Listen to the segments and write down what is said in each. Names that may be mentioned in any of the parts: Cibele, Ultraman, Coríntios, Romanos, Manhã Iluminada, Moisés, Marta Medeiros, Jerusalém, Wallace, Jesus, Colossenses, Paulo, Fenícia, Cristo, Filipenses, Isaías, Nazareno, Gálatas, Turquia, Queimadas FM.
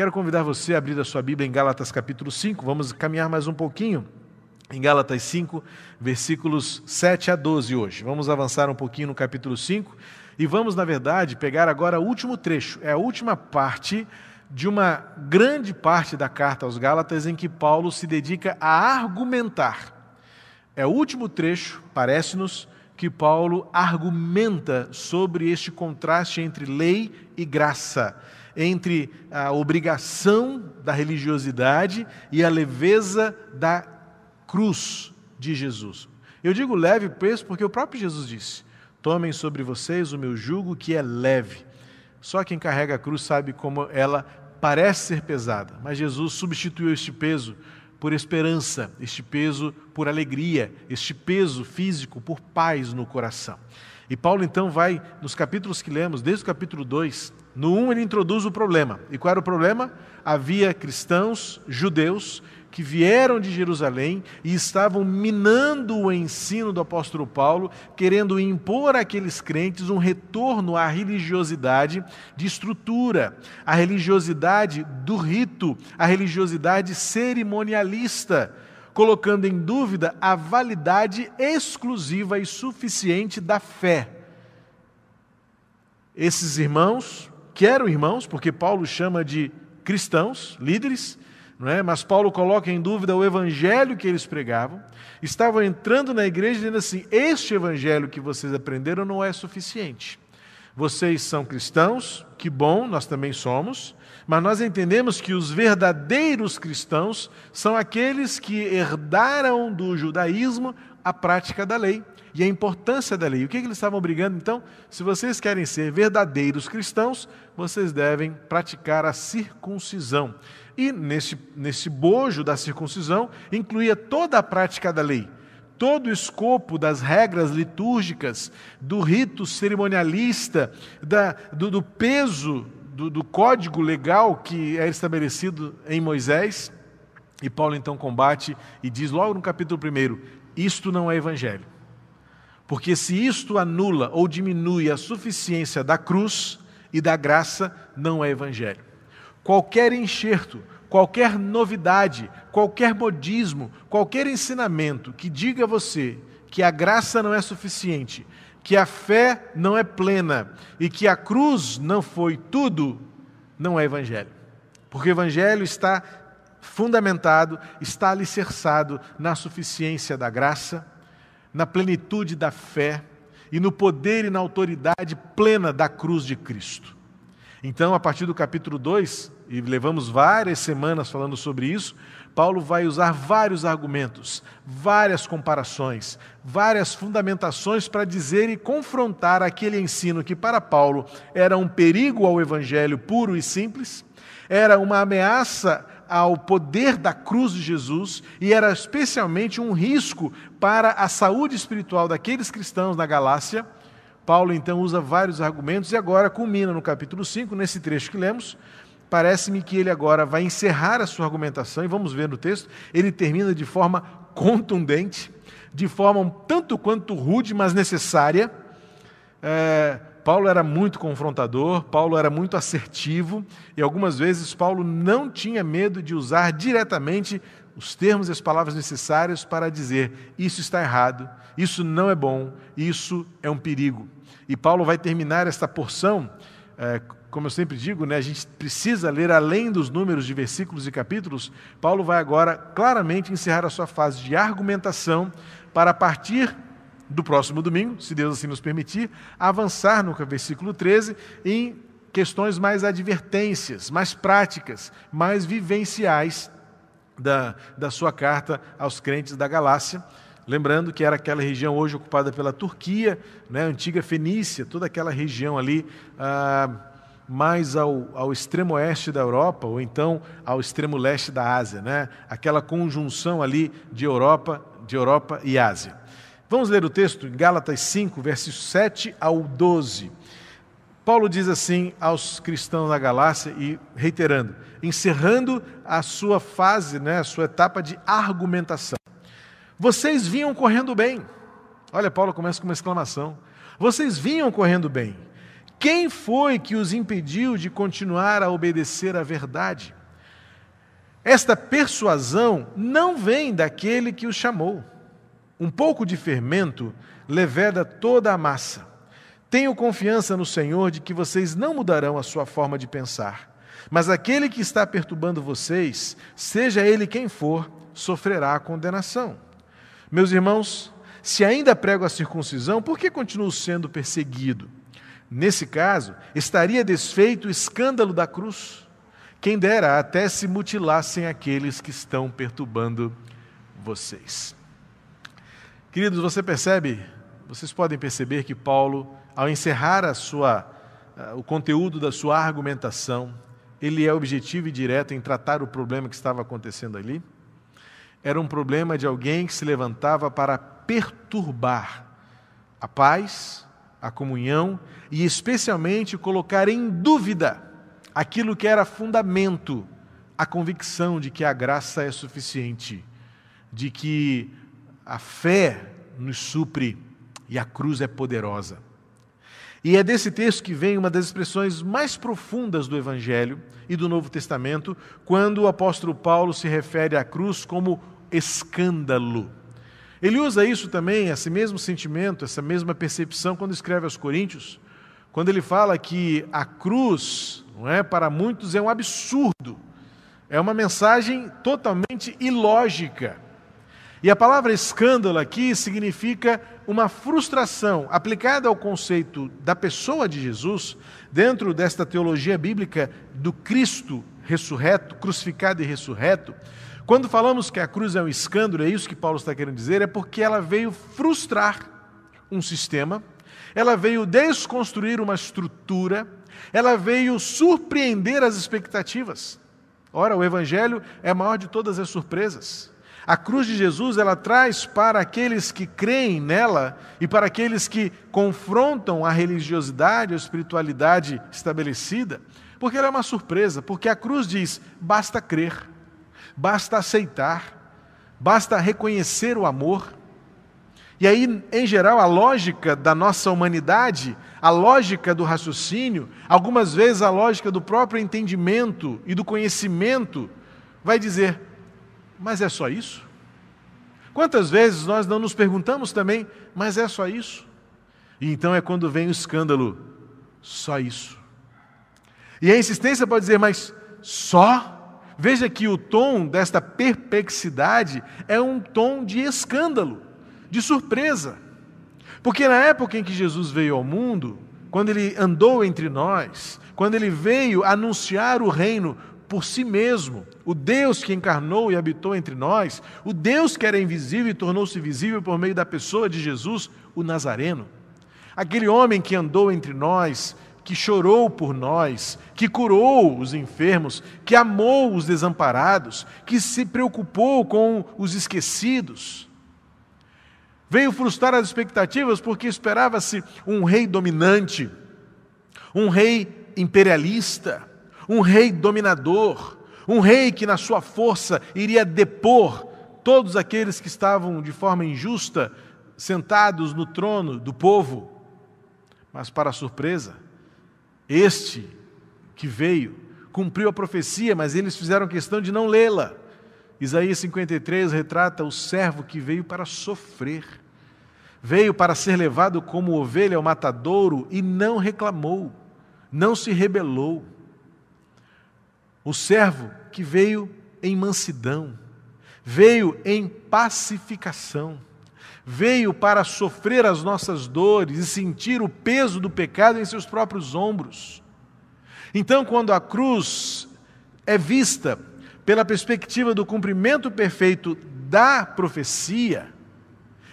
Quero convidar você a abrir a sua Bíblia em Gálatas capítulo 5. Vamos caminhar mais um pouquinho em Gálatas 5, versículos 7 a 12 hoje. Vamos avançar um pouquinho no capítulo 5 e vamos, na verdade, pegar agora o último trecho. É a última parte de uma grande parte da carta aos Gálatas em que Paulo se dedica a argumentar. É o último trecho, parece-nos, que Paulo argumenta sobre este contraste entre lei e graça, entre a obrigação da religiosidade e a leveza da cruz de Jesus. Eu digo leve peso porque o próprio Jesus disse: tomem sobre vocês o meu jugo que é leve. Só quem carrega a cruz sabe como ela parece ser pesada, mas Jesus substituiu este peso por esperança, este peso por alegria, este peso físico por paz no coração. E Paulo então vai, nos capítulos que lemos, desde o capítulo 2, no 1 ele introduz o problema. E qual era o problema? Havia cristãos, judeus, que vieram de Jerusalém e estavam minando o ensino do apóstolo Paulo, querendo impor àqueles crentes um retorno à religiosidade de estrutura, à religiosidade do rito, à religiosidade cerimonialista, colocando em dúvida a validade exclusiva e suficiente da fé. Esses irmãos, que eram irmãos, porque Paulo chama de cristãos, líderes, não é? Mas Paulo coloca em dúvida o evangelho que eles pregavam, estavam entrando na igreja dizendo assim: este evangelho que vocês aprenderam não é suficiente. Vocês são cristãos, que bom, nós também somos, mas nós entendemos que os verdadeiros cristãos são aqueles que herdaram do judaísmo a prática da lei e a importância da lei. O que eles estavam brigando? Então, se vocês querem ser verdadeiros cristãos, vocês devem praticar a circuncisão. E nesse bojo da circuncisão, incluía toda a prática da lei, todo o escopo das regras litúrgicas, do rito cerimonialista, do peso do código legal que é estabelecido em Moisés. E Paulo então combate e diz logo no capítulo 1, isto não é evangelho. Porque se isto anula ou diminui a suficiência da cruz e da graça, não é evangelho. Qualquer enxerto, qualquer novidade, qualquer modismo, qualquer ensinamento que diga a você que a graça não é suficiente, que a fé não é plena e que a cruz não foi tudo, não é evangelho. Porque o evangelho está fundamentado, está alicerçado na suficiência da graça, na plenitude da fé e no poder e na autoridade plena da cruz de Cristo. Então, a partir do capítulo 2, e levamos várias semanas falando sobre isso, Paulo vai usar vários argumentos, várias comparações, várias fundamentações para dizer e confrontar aquele ensino que para Paulo era um perigo ao evangelho puro e simples, era uma ameaça ao poder da cruz de Jesus e era especialmente um risco para a saúde espiritual daqueles cristãos na Galácia. Paulo então usa vários argumentos e agora culmina no capítulo 5, nesse trecho que lemos. Parece-me que ele agora vai encerrar a sua argumentação, e vamos ver no texto, ele termina de forma contundente, de forma um tanto quanto rude, mas necessária. Paulo era muito confrontador, Paulo era muito assertivo, e algumas vezes Paulo não tinha medo de usar diretamente os termos e as palavras necessárias para dizer: isso está errado, isso não é bom, isso é um perigo. E Paulo vai terminar esta porção, como eu sempre digo, né, a gente precisa ler além dos números de versículos e capítulos. Paulo vai agora claramente encerrar a sua fase de argumentação para, a partir do próximo domingo, se Deus assim nos permitir, avançar no versículo 13 em questões mais advertências, mais práticas, mais vivenciais da sua carta aos crentes da Galácia. Lembrando que era aquela região hoje ocupada pela Turquia, né, a antiga Fenícia, toda aquela região ali mais ao extremo oeste da Europa, ou então ao extremo leste da Ásia, né, aquela conjunção ali de Europa e Ásia. Vamos ler o texto em Gálatas 5, versos 7 ao 12. Paulo diz assim aos cristãos da Galácia, e reiterando, encerrando a sua fase, né, a sua etapa de argumentação. Vocês vinham correndo bem. Olha, Paulo começa com uma exclamação. Vocês vinham correndo bem. Quem foi que os impediu de continuar a obedecer à verdade? Esta persuasão não vem daquele que os chamou. Um pouco de fermento leveda toda a massa. Tenho confiança no Senhor de que vocês não mudarão a sua forma de pensar, mas aquele que está perturbando vocês, seja ele quem for, sofrerá a condenação. Meus irmãos, se ainda prego a circuncisão, por que continuo sendo perseguido? Nesse caso, estaria desfeito o escândalo da cruz. Quem dera até se mutilassem aqueles que estão perturbando vocês. Queridos, vocês podem perceber que Paulo, ao encerrar o conteúdo da sua argumentação, ele é objetivo e direto em tratar o problema que estava acontecendo ali. Era um problema de alguém que se levantava para perturbar a paz, a comunhão e especialmente colocar em dúvida aquilo que era fundamento, a convicção de que a graça é suficiente, de que a fé nos supre e a cruz é poderosa. E é desse texto que vem uma das expressões mais profundas do Evangelho e do Novo Testamento, quando o apóstolo Paulo se refere à cruz como escândalo. Ele usa isso também, esse mesmo sentimento, essa mesma percepção, quando escreve aos Coríntios, quando ele fala que a cruz, não é, para muitos é um absurdo, é uma mensagem totalmente ilógica. E a palavra escândalo aqui significa uma frustração aplicada ao conceito da pessoa de Jesus, dentro desta teologia bíblica do Cristo ressurreto, crucificado e ressurreto. Quando falamos que a cruz é um escândalo, é isso que Paulo está querendo dizer, é porque ela veio frustrar um sistema, ela veio desconstruir uma estrutura, ela veio surpreender as expectativas. Ora, o Evangelho é a maior de todas as surpresas. A cruz de Jesus, ela traz para aqueles que creem nela e para aqueles que confrontam a religiosidade, a espiritualidade estabelecida, porque ela é uma surpresa, porque a cruz diz, basta crer, basta aceitar, basta reconhecer o amor. E aí, em geral, a lógica da nossa humanidade, a lógica do raciocínio, algumas vezes a lógica do próprio entendimento e do conhecimento, vai dizer, mas é só isso? Quantas vezes nós não nos perguntamos também, mas é só isso? E então é quando vem o escândalo, só isso. E a insistência pode dizer, mas só? Veja que o tom desta perplexidade é um tom de escândalo, de surpresa. Porque na época em que Jesus veio ao mundo, quando ele andou entre nós, quando ele veio anunciar o reino por si mesmo, o Deus que encarnou e habitou entre nós, o Deus que era invisível e tornou-se visível por meio da pessoa de Jesus, o Nazareno. Aquele homem que andou entre nós, que chorou por nós, que curou os enfermos, que amou os desamparados, que se preocupou com os esquecidos. Veio frustrar as expectativas porque esperava-se um rei dominante, um rei imperialista, um rei dominador, um rei que na sua força iria depor todos aqueles que estavam de forma injusta sentados no trono do povo. Mas para a surpresa, este que veio cumpriu a profecia, mas eles fizeram questão de não lê-la. Isaías 53 retrata o servo que veio para sofrer, veio para ser levado como ovelha ao matadouro e não reclamou, não se rebelou. O servo que veio em mansidão, veio em pacificação, veio para sofrer as nossas dores e sentir o peso do pecado em seus próprios ombros. Então, quando a cruz é vista pela perspectiva do cumprimento perfeito da profecia,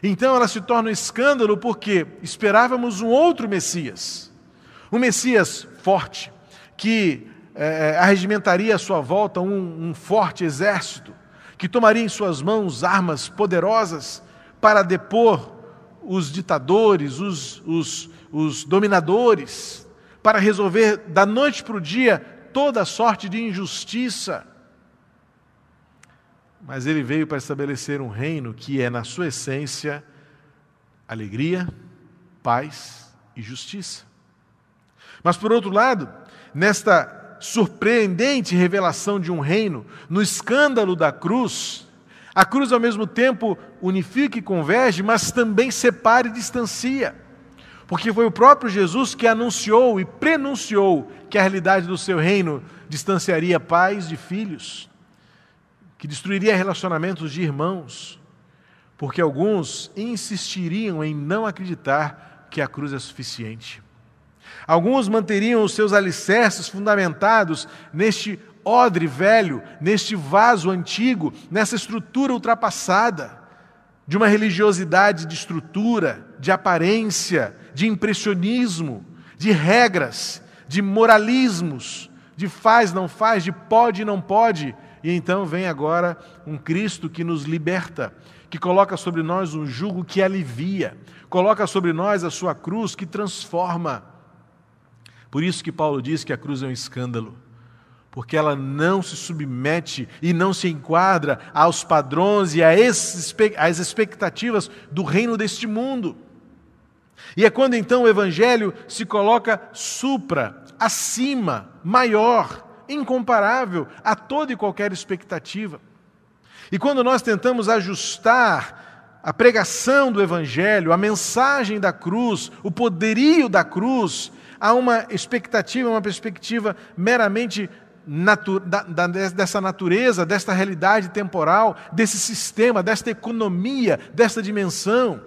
então ela se torna um escândalo porque esperávamos um outro Messias, um Messias forte, que arregimentaria à sua volta um forte exército, que tomaria em suas mãos armas poderosas para depor os ditadores, os dominadores, para resolver da noite para o dia toda sorte de injustiça. Mas ele veio para estabelecer um reino que é, na sua essência, alegria, paz e justiça. Mas, por outro lado, nesta surpreendente revelação de um reino, no escândalo da cruz, a cruz ao mesmo tempo unifica e converge, mas também separa e distancia. Porque foi o próprio Jesus que anunciou e prenunciou que a realidade do seu reino distanciaria pais de filhos, que destruiria relacionamentos de irmãos, porque alguns insistiriam em não acreditar que a cruz é suficiente. Alguns manteriam os seus alicerces fundamentados neste odre velho, neste vaso antigo, nessa estrutura ultrapassada, de uma religiosidade de estrutura, de aparência, de impressionismo, de regras, de moralismos, de faz, não faz, de pode, não pode. E então vem agora um Cristo que nos liberta, que coloca sobre nós um jugo que alivia, coloca sobre nós a sua cruz que transforma. Por isso que Paulo diz que a cruz é um escândalo, porque ela não se submete e não se enquadra aos padrões e às expectativas do reino deste mundo. E é quando então o Evangelho se coloca supra, acima, maior, incomparável a toda e qualquer expectativa. E quando nós tentamos ajustar a pregação do Evangelho, a mensagem da cruz, o poderio da cruz, a uma expectativa, uma perspectiva meramente dessa natureza, desta realidade temporal, desse sistema, desta economia, desta dimensão,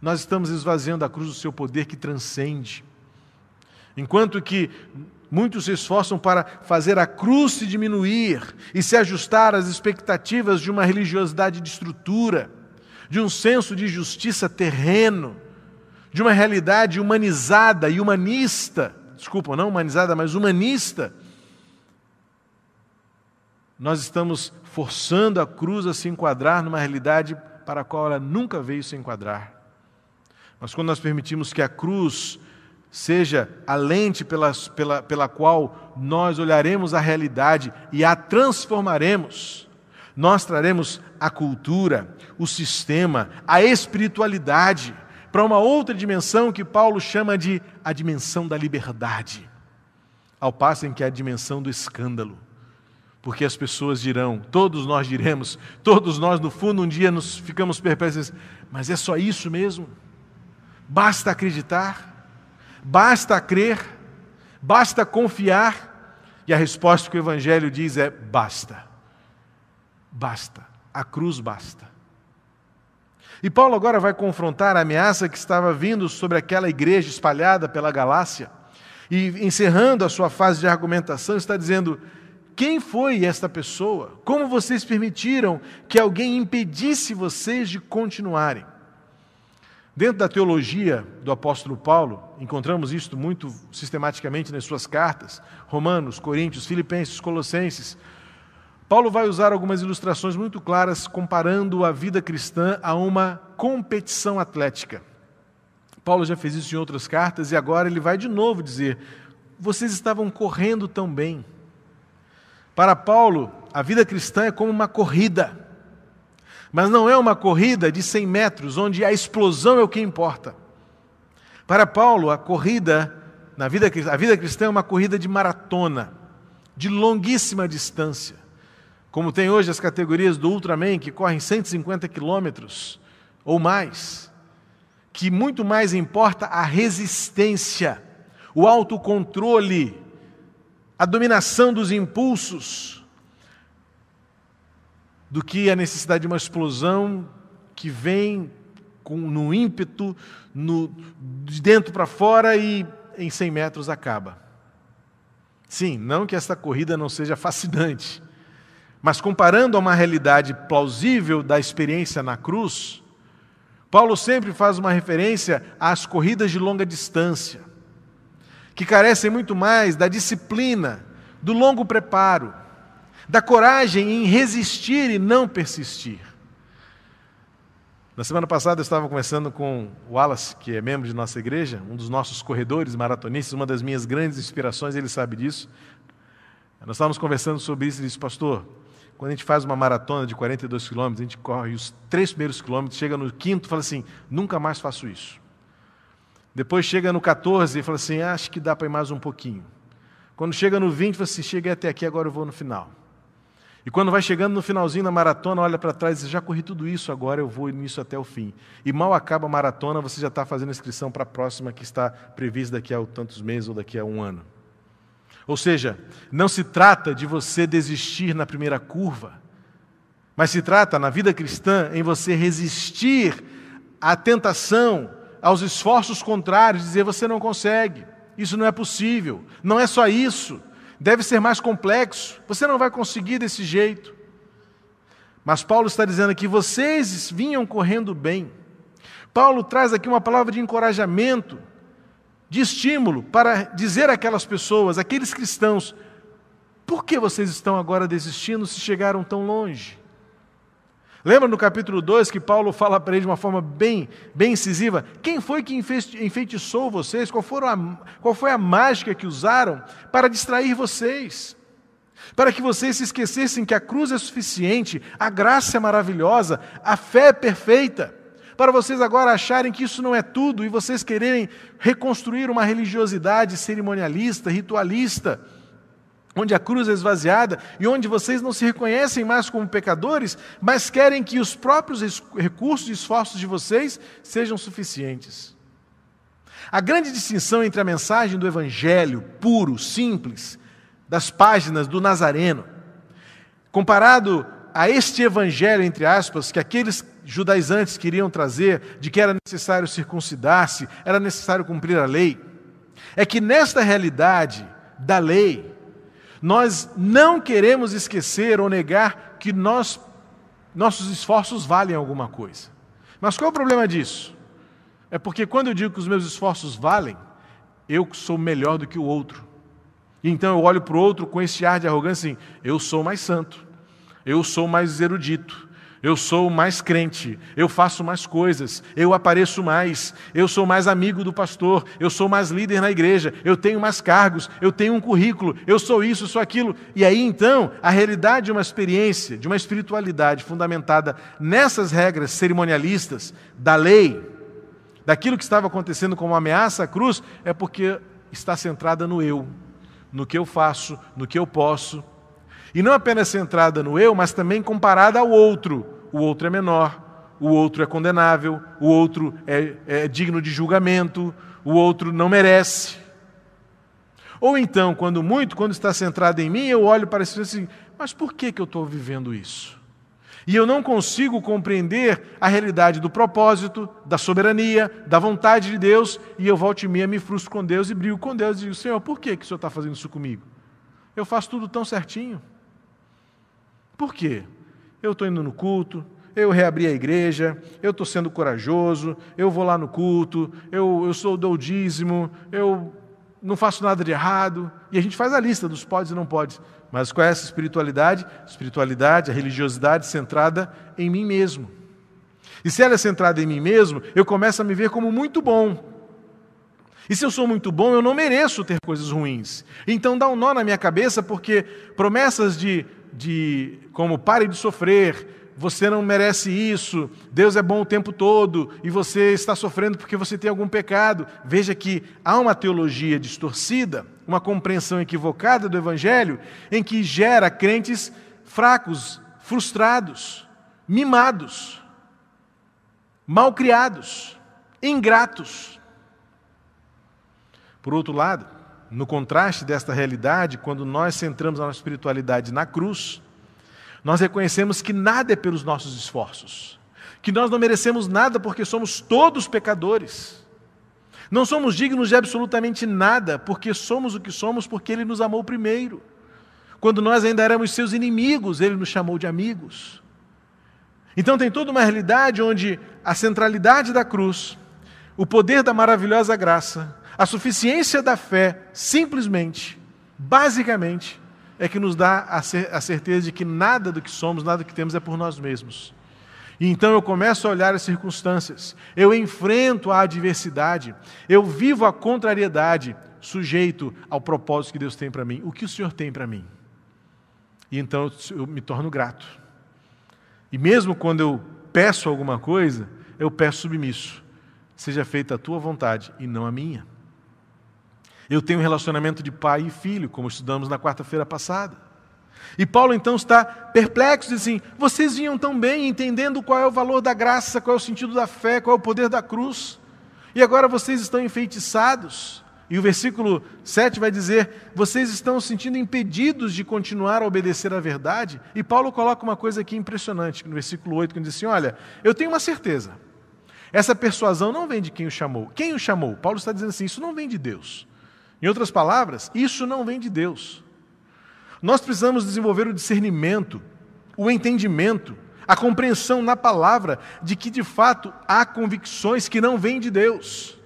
nós estamos esvaziando a cruz do seu poder que transcende. Enquanto que muitos se esforçam para fazer a cruz se diminuir e se ajustar às expectativas de uma religiosidade de estrutura, de um senso de justiça terreno, de uma realidade humanizada e humanista, desculpa, não humanizada, mas humanista, nós estamos forçando a cruz a se enquadrar numa realidade para a qual ela nunca veio se enquadrar. Mas quando nós permitimos que a cruz seja a lente pela qual nós olharemos a realidade e a transformaremos, nós traremos a cultura, o sistema, a espiritualidade para uma outra dimensão que Paulo chama de a dimensão da liberdade, ao passo em que é a dimensão do escândalo. Porque as pessoas dirão, todos nós diremos, todos nós no fundo um dia nos ficamos perplexos, mas é só isso mesmo? Basta acreditar? Basta crer, basta confiar, e a resposta que o Evangelho diz é basta, basta, a cruz basta. E Paulo agora vai confrontar a ameaça que estava vindo sobre aquela igreja espalhada pela Galácia, e encerrando a sua fase de argumentação, está dizendo: quem foi esta pessoa? Como vocês permitiram que alguém impedisse vocês de continuarem? Dentro da teologia do apóstolo Paulo, encontramos isto muito sistematicamente nas suas cartas, Romanos, Coríntios, Filipenses, Colossenses. Paulo vai usar algumas ilustrações muito claras comparando a vida cristã a uma competição atlética. Paulo já fez isso em outras cartas e agora ele vai de novo dizer: vocês estavam correndo tão bem. Para Paulo, a vida cristã é como uma corrida. Mas não é uma corrida de 100 metros, onde a explosão é o que importa. Para Paulo, a corrida, a vida cristã é uma corrida de maratona, de longuíssima distância. Como tem hoje as categorias do Ultraman, que correm 150 quilômetros ou mais, que muito mais importa a resistência, o autocontrole, a dominação dos impulsos, do que a necessidade de uma explosão que vem no ímpeto, de dentro para fora e em 100 metros acaba. Sim, não que esta corrida não seja fascinante, mas comparando a uma realidade plausível da experiência na cruz, Paulo sempre faz uma referência às corridas de longa distância, que carecem muito mais da disciplina, do longo preparo, da coragem em resistir e não persistir. Na semana passada eu estava conversando com o Wallace, que é membro de nossa igreja, um dos nossos corredores maratonistas, uma das minhas grandes inspirações, ele sabe disso. Nós estávamos conversando sobre isso e ele disse: pastor, quando a gente faz uma maratona de 42 quilômetros, a gente corre os 3 primeiros quilômetros, chega no 5º e fala assim: nunca mais faço isso. Depois chega no 14 e fala assim, acho que dá para ir mais um pouquinho. Quando chega no 20, fala assim, cheguei até aqui, agora eu vou no final. E quando vai chegando no finalzinho da maratona, olha para trás e diz, já corri tudo isso, agora eu vou nisso até o fim. E mal acaba a maratona, você já está fazendo inscrição para a próxima que está prevista daqui a tantos meses ou daqui a um ano. Ou seja, não se trata de você desistir na primeira curva, mas se trata, na vida cristã, em você resistir à tentação, aos esforços contrários, dizer, você não consegue, isso não é possível, não é só isso. Deve ser mais complexo, você não vai conseguir desse jeito. Mas Paulo está dizendo aqui, vocês vinham correndo bem. Paulo traz aqui uma palavra de encorajamento, de estímulo, para dizer àquelas pessoas, àqueles cristãos, por que vocês estão agora desistindo se chegaram tão longe? Lembra no capítulo 2 que Paulo fala para ele de uma forma bem incisiva? Quem foi que enfeitiçou vocês? Qual foi a mágica que usaram para distrair vocês? Para que vocês se esquecessem que a cruz é suficiente, a graça é maravilhosa, a fé é perfeita. Para vocês agora acharem que isso não é tudo e vocês quererem reconstruir uma religiosidade cerimonialista, ritualista, onde a cruz é esvaziada e onde vocês não se reconhecem mais como pecadores, mas querem que os próprios recursos e esforços de vocês sejam suficientes. A grande distinção entre a mensagem do Evangelho puro, simples, das páginas do Nazareno, comparado a este Evangelho, entre aspas, que aqueles judaizantes queriam trazer, de que era necessário circuncidar-se, era necessário cumprir a lei, é que nesta realidade da lei, nós não queremos esquecer ou negar que nossos esforços valem alguma coisa. Mas qual é o problema disso? É porque quando eu digo que os meus esforços valem, eu sou melhor do que o outro. Então eu olho para o outro com esse ar de arrogância assim, eu sou mais santo, eu sou mais erudito, eu sou mais crente, eu faço mais coisas, eu apareço mais, eu sou mais amigo do pastor, eu sou mais líder na igreja, eu tenho mais cargos, eu tenho um currículo, eu sou isso, sou aquilo. E aí então, a realidade de uma experiência, de uma espiritualidade fundamentada nessas regras cerimonialistas da lei, daquilo que estava acontecendo como ameaça à cruz, é porque está centrada no eu, no que eu faço, no que eu posso. E não apenas centrada no eu, mas também comparada ao outro. O outro é menor, o outro é condenável, o outro é digno de julgamento, o outro não merece. Ou então, quando está centrado em mim, eu olho para isso e assim, mas por que eu estou vivendo isso? E eu não consigo compreender a realidade do propósito, da soberania, da vontade de Deus, e eu volto e meia, me frustro com Deus e brigo com Deus e digo, Senhor, por que o Senhor está fazendo isso comigo? Eu faço tudo tão certinho. Por quê? Eu estou indo no culto, eu reabri a igreja, eu estou sendo corajoso, eu vou lá no culto, eu dou o dízimo, eu não faço nada de errado. E a gente faz a lista dos podes e não podes. Mas qual é essa espiritualidade? Espiritualidade, a religiosidade centrada em mim mesmo. E se ela é centrada em mim mesmo, eu começo a me ver como muito bom. E se eu sou muito bom, eu não mereço ter coisas ruins. Então dá um nó na minha cabeça, porque promessas como pare de sofrer, você não merece isso, Deus é bom o tempo todo, e você está sofrendo porque você tem algum pecado. Veja que há uma teologia distorcida, uma compreensão equivocada do Evangelho, em que gera crentes fracos, frustrados, mimados, mal criados, ingratos. Por outro lado, no contraste desta realidade, quando nós centramos a nossa espiritualidade na cruz, nós reconhecemos que nada é pelos nossos esforços, que nós não merecemos nada porque somos todos pecadores. Não somos dignos de absolutamente nada porque somos o que somos porque Ele nos amou primeiro. Quando nós ainda éramos seus inimigos, Ele nos chamou de amigos. Então tem toda uma realidade onde a centralidade da cruz, o poder da maravilhosa graça, a suficiência da fé, simplesmente, basicamente, é que nos dá a certeza de que nada do que somos, nada do que temos é por nós mesmos. E então eu começo a olhar as circunstâncias, eu enfrento a adversidade, eu vivo a contrariedade, sujeito ao propósito que Deus tem para mim, o que o Senhor tem para mim. E então eu me torno grato. E mesmo quando eu peço alguma coisa, eu peço submisso. seja feita a tua vontade e não a minha. Eu tenho um relacionamento de pai e filho, como estudamos na quarta-feira passada. E Paulo então está perplexo, diz assim: vocês vinham tão bem entendendo qual é o valor da graça, qual é o sentido da fé, qual é o poder da cruz, e agora vocês estão enfeitiçados. E o versículo 7 vai dizer: vocês estão se sentindo impedidos de continuar a obedecer à verdade. E Paulo coloca uma coisa aqui impressionante, no versículo 8, que diz assim: olha, eu tenho uma certeza, essa persuasão não vem de quem o chamou. Quem o chamou? Paulo está dizendo assim, isso não vem de Deus. Em outras palavras, isso não vem de Deus. Nós precisamos desenvolver o discernimento, o entendimento, a compreensão na palavra de que de fato há convicções que não vêm de Deus.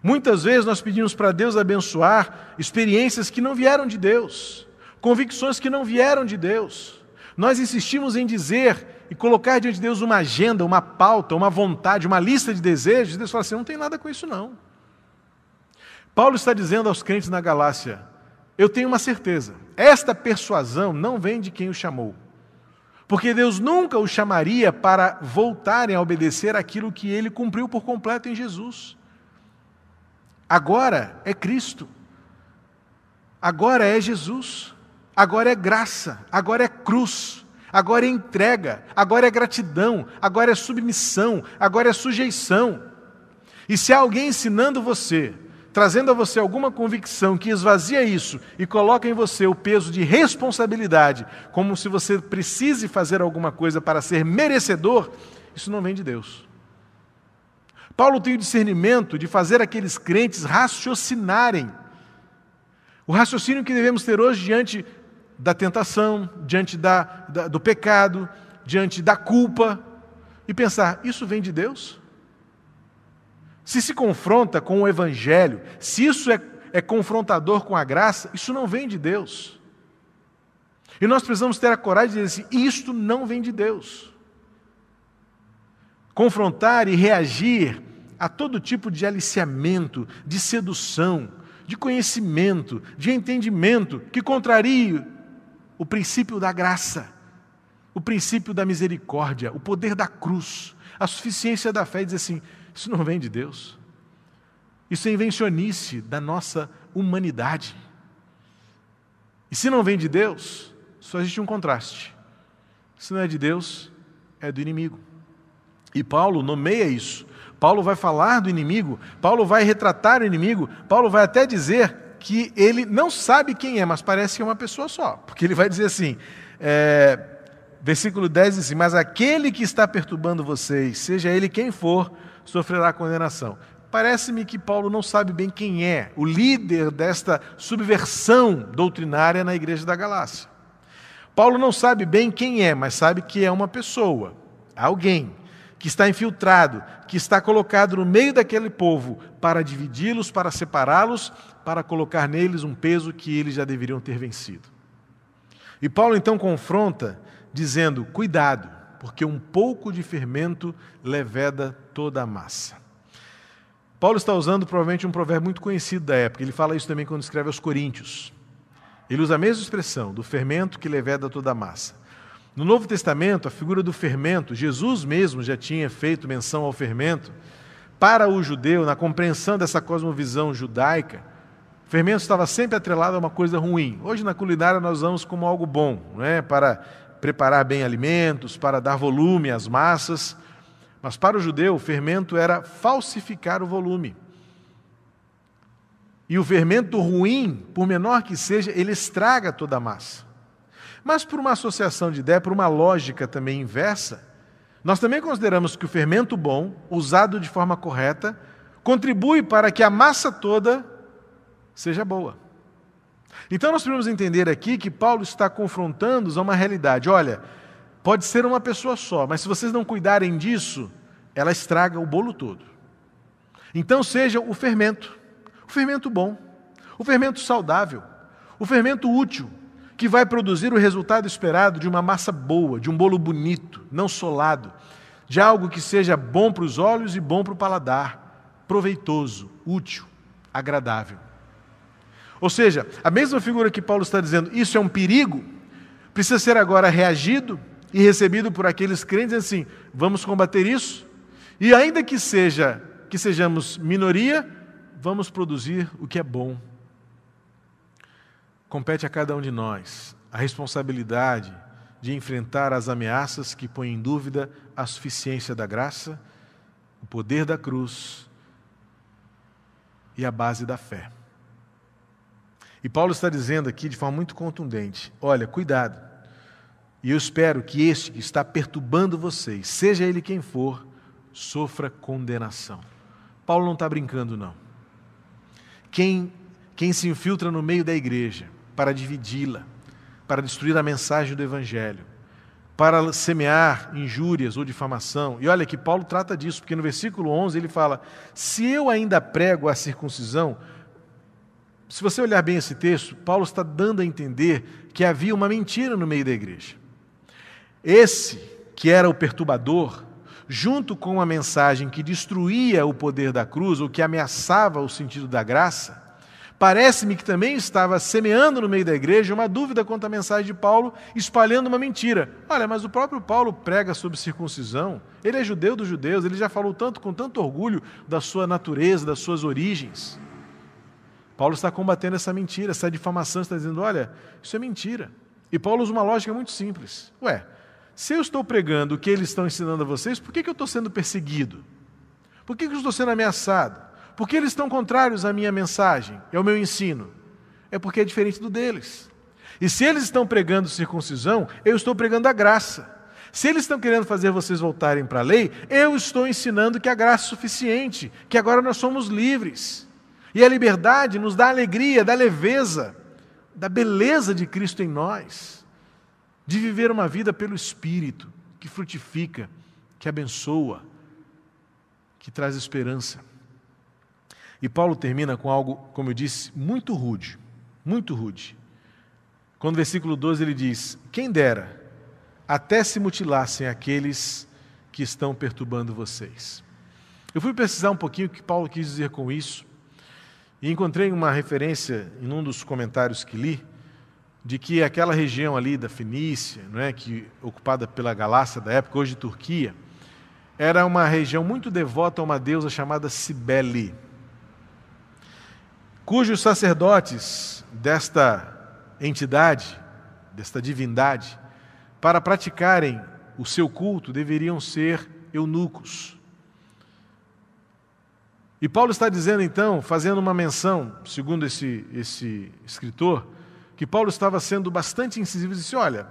Muitas vezes nós pedimos para Deus abençoar experiências que não vieram de Deus, convicções que não vieram de Deus. Nós insistimos em dizer e colocar diante de Deus uma agenda, uma pauta, uma vontade, uma lista de desejos, e Deus fala assim: não tem nada com isso não. Paulo está dizendo aos crentes na Galácia: eu tenho uma certeza, esta persuasão não vem de quem o chamou, porque Deus nunca o chamaria para voltarem a obedecer aquilo que ele cumpriu por completo em Jesus. Agora é Cristo, agora é Jesus, agora é graça, agora é cruz, agora é entrega, agora é gratidão, agora é submissão, agora é sujeição. E se há alguém ensinando você, trazendo a você alguma convicção que esvazia isso e coloca em você o peso de responsabilidade, como se você precise fazer alguma coisa para ser merecedor, isso não vem de Deus. Paulo tem o discernimento de fazer aqueles crentes raciocinarem. O raciocínio que devemos ter hoje diante da tentação, diante do pecado, diante da culpa, e pensar: isso vem de Deus? Se se confronta com o Evangelho, se isso é confrontador com a graça, isso não vem de Deus. E nós precisamos ter a coragem de dizer assim: isto não vem de Deus. Confrontar e reagir a todo tipo de aliciamento, de sedução, de conhecimento, de entendimento, que contraria o princípio da graça, o princípio da misericórdia, o poder da cruz, a suficiência da fé, e dizer assim: isso não vem de Deus. Isso é invencionice da nossa humanidade. E se não vem de Deus, só existe um contraste. Se não é de Deus, é do inimigo. E Paulo nomeia isso. Paulo vai falar do inimigo, Paulo vai retratar o inimigo, Paulo vai até dizer que ele não sabe quem é, mas parece que é uma pessoa só. Porque ele vai dizer assim, versículo 10 diz assim: mas aquele que está perturbando vocês, seja ele quem for, sofrerá condenação. Parece-me que Paulo não sabe bem quem é o líder desta subversão doutrinária na igreja da Galácia. Paulo não sabe bem quem é, mas sabe que é uma pessoa, alguém que está infiltrado, que está colocado no meio daquele povo para dividi-los, para separá-los, para colocar neles um peso que eles já deveriam ter vencido. E Paulo então confronta dizendo: cuidado, porque um pouco de fermento leveda toda a massa. Paulo está usando provavelmente um provérbio muito conhecido da época. Ele fala isso também quando escreve aos Coríntios. Ele usa a mesma expressão, do fermento que leveda toda a massa. No Novo Testamento, a figura do fermento, Jesus mesmo já tinha feito menção ao fermento. Para o judeu, na compreensão dessa cosmovisão judaica, o fermento estava sempre atrelado a uma coisa ruim. Hoje na culinária nós usamos como algo bom, não é? Para preparar bem alimentos, para dar volume às massas. Mas para o judeu, o fermento era falsificar o volume. E o fermento ruim, por menor que seja, ele estraga toda a massa. Mas por uma associação de ideia, por uma lógica também inversa, nós também consideramos que o fermento bom, usado de forma correta, contribui para que a massa toda seja boa. Então nós precisamos entender aqui que Paulo está confrontando-os a uma realidade. Olha, pode ser uma pessoa só, mas se vocês não cuidarem disso, ela estraga o bolo todo. Então seja o fermento bom, o fermento saudável, o fermento útil, que vai produzir o resultado esperado de uma massa boa, de um bolo bonito, não solado, de algo que seja bom para os olhos e bom para o paladar, proveitoso, útil, agradável. Ou seja, a mesma figura que Paulo está dizendo, isso é um perigo, precisa ser agora reagido e recebido por aqueles crentes assim: vamos combater isso, E ainda que sejamos minoria, vamos produzir o que é bom. Compete a cada um de nós a responsabilidade de enfrentar as ameaças que põem em dúvida a suficiência da graça, o poder da cruz e a base da fé. E Paulo está dizendo aqui de forma muito contundente: olha, cuidado, e eu espero que este que está perturbando vocês, seja ele quem for, sofra condenação. Paulo não está brincando, não. Quem se infiltra no meio da igreja para dividi-la, para destruir a mensagem do Evangelho, para semear injúrias ou difamação. E olha que Paulo trata disso, porque no versículo 11 ele fala: se eu ainda prego a circuncisão. Se você olhar bem esse texto, Paulo está dando a entender que havia uma mentira no meio da igreja. Esse que era o perturbador, junto com a mensagem que destruía o poder da cruz, ou que ameaçava o sentido da graça, parece-me que também estava semeando no meio da igreja uma dúvida quanto à mensagem de Paulo, espalhando uma mentira. Olha, mas o próprio Paulo prega sobre circuncisão, ele é judeu dos judeus, ele já falou tanto, com tanto orgulho da sua natureza, das suas origens. Paulo está combatendo essa mentira, essa difamação, está dizendo: olha, isso é mentira. E Paulo usa uma lógica muito simples. Ué, se eu estou pregando o que eles estão ensinando a vocês, por que eu estou sendo perseguido? Por que eu estou sendo ameaçado? Por que eles estão contrários à minha mensagem, ao meu ensino? É porque é diferente do deles. E se eles estão pregando circuncisão, eu estou pregando a graça. Se eles estão querendo fazer vocês voltarem para a lei, eu estou ensinando que a graça é suficiente, que agora nós somos livres. E a liberdade nos dá alegria, dá leveza, da beleza de Cristo em nós, de viver uma vida pelo Espírito, que frutifica, que abençoa, que traz esperança. E Paulo termina com algo, como eu disse, muito rude, muito rude. Quando no versículo 12 ele diz: quem dera até se mutilassem aqueles que estão perturbando vocês. Eu fui pesquisar um pouquinho o que Paulo quis dizer com isso, e encontrei uma referência em um dos comentários que li, de que aquela região ali da Fenícia, não é, que ocupada pela Galácia da época, hoje Turquia, era uma região muito devota a uma deusa chamada Cibele, cujos sacerdotes desta entidade, desta divindade, para praticarem o seu culto, deveriam ser eunucos. E Paulo está dizendo então, fazendo uma menção, segundo esse escritor, que Paulo estava sendo bastante incisivo e disse: olha,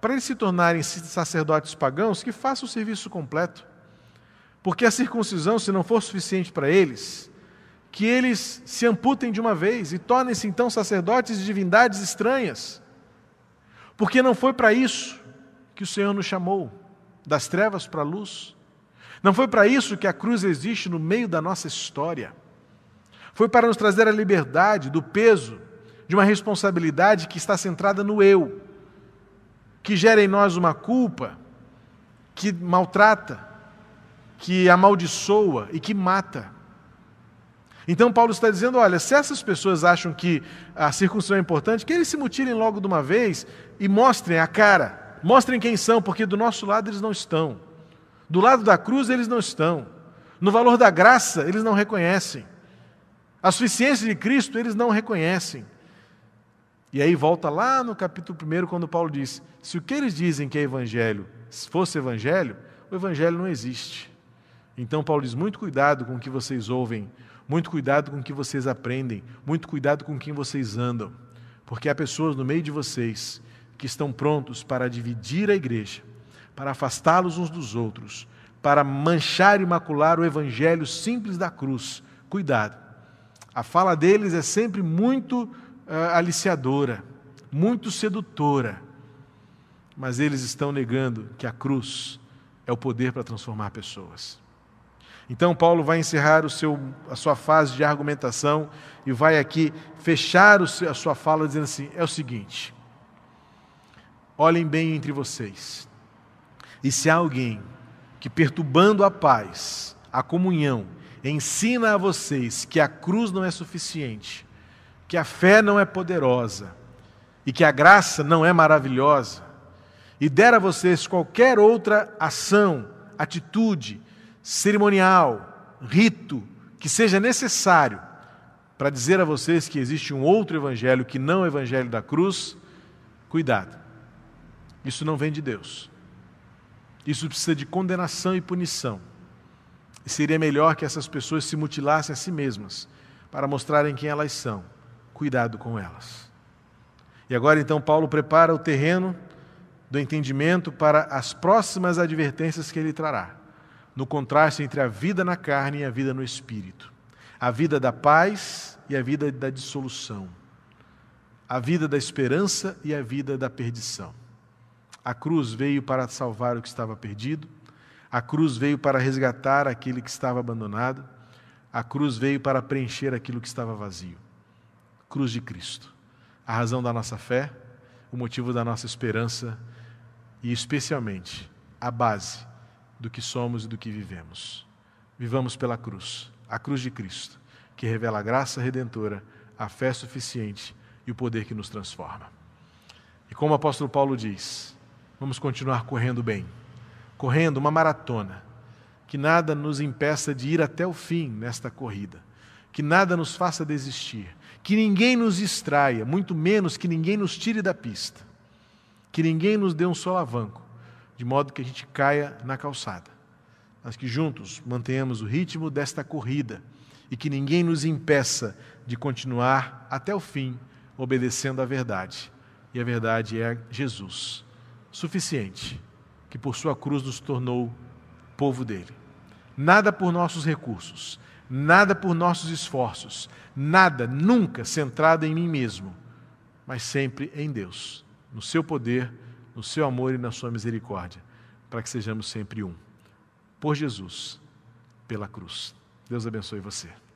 para eles se tornarem sacerdotes pagãos, que façam o serviço completo, porque a circuncisão, se não for suficiente para eles, que eles se amputem de uma vez e tornem-se então sacerdotes de divindades estranhas, porque não foi para isso que o Senhor nos chamou, das trevas para a luz. Não foi para isso que a cruz existe no meio da nossa história. Foi para nos trazer a liberdade do peso de uma responsabilidade que está centrada no eu, que gera em nós uma culpa que maltrata, que amaldiçoa e que mata. Então Paulo está dizendo: olha, se essas pessoas acham que a circuncisão é importante, que eles se mutilem logo de uma vez e mostrem a cara, mostrem quem são, porque do nosso lado eles não estão. Do lado da cruz eles não estão. No valor da graça eles não reconhecem. A suficiência de Cristo eles não reconhecem. E aí volta lá no capítulo 1, quando Paulo diz: se o que eles dizem que é evangelho, se fosse evangelho, o evangelho não existe. Então Paulo diz: muito cuidado com o que vocês ouvem, muito cuidado com o que vocês aprendem, muito cuidado com quem vocês andam, porque há pessoas no meio de vocês que estão prontos para dividir a igreja, para afastá-los uns dos outros, para manchar e macular o evangelho simples da cruz. Cuidado. A fala deles é sempre muito aliciadora, muito sedutora, mas eles estão negando que a cruz é o poder para transformar pessoas. Então Paulo vai encerrar a sua fase de argumentação e vai aqui fechar a sua fala dizendo assim: é o seguinte, olhem bem entre vocês, e se há alguém que, perturbando a paz, a comunhão, ensina a vocês que a cruz não é suficiente, que a fé não é poderosa e que a graça não é maravilhosa, e der a vocês qualquer outra ação, atitude, cerimonial, rito, que seja necessário para dizer a vocês que existe um outro evangelho que não é o evangelho da cruz, cuidado. Isso não vem de Deus. Isso precisa de condenação e punição. E seria melhor que essas pessoas se mutilassem a si mesmas para mostrarem quem elas são. Cuidado com elas. E agora então Paulo prepara o terreno do entendimento para as próximas advertências que ele trará, no contraste entre a vida na carne e a vida no espírito, a vida da paz e a vida da dissolução, a vida da esperança e a vida da perdição. A cruz veio para salvar o que estava perdido, a cruz veio para resgatar aquele que estava abandonado, a cruz veio para preencher aquilo que estava vazio. Cruz de Cristo, a razão da nossa fé, o motivo da nossa esperança e, especialmente, a base do que somos e do que vivemos. Vivamos pela cruz, a cruz de Cristo, que revela a graça redentora, a fé suficiente e o poder que nos transforma. E como o apóstolo Paulo diz, vamos continuar correndo bem, correndo uma maratona, que nada nos impeça de ir até o fim nesta corrida, que nada nos faça desistir, que ninguém nos distraia, muito menos que ninguém nos tire da pista, que ninguém nos dê um solavanco, de modo que a gente caia na calçada, mas que juntos mantenhamos o ritmo desta corrida e que ninguém nos impeça de continuar até o fim, obedecendo à verdade. E a verdade é Jesus, suficiente, que por sua cruz nos tornou povo dele. Nada por nossos recursos, nada por nossos esforços, nada, nunca centrado em mim mesmo, mas sempre em Deus, no seu poder, no seu amor e na sua misericórdia, para que sejamos sempre um. Por Jesus, pela cruz. Deus abençoe você.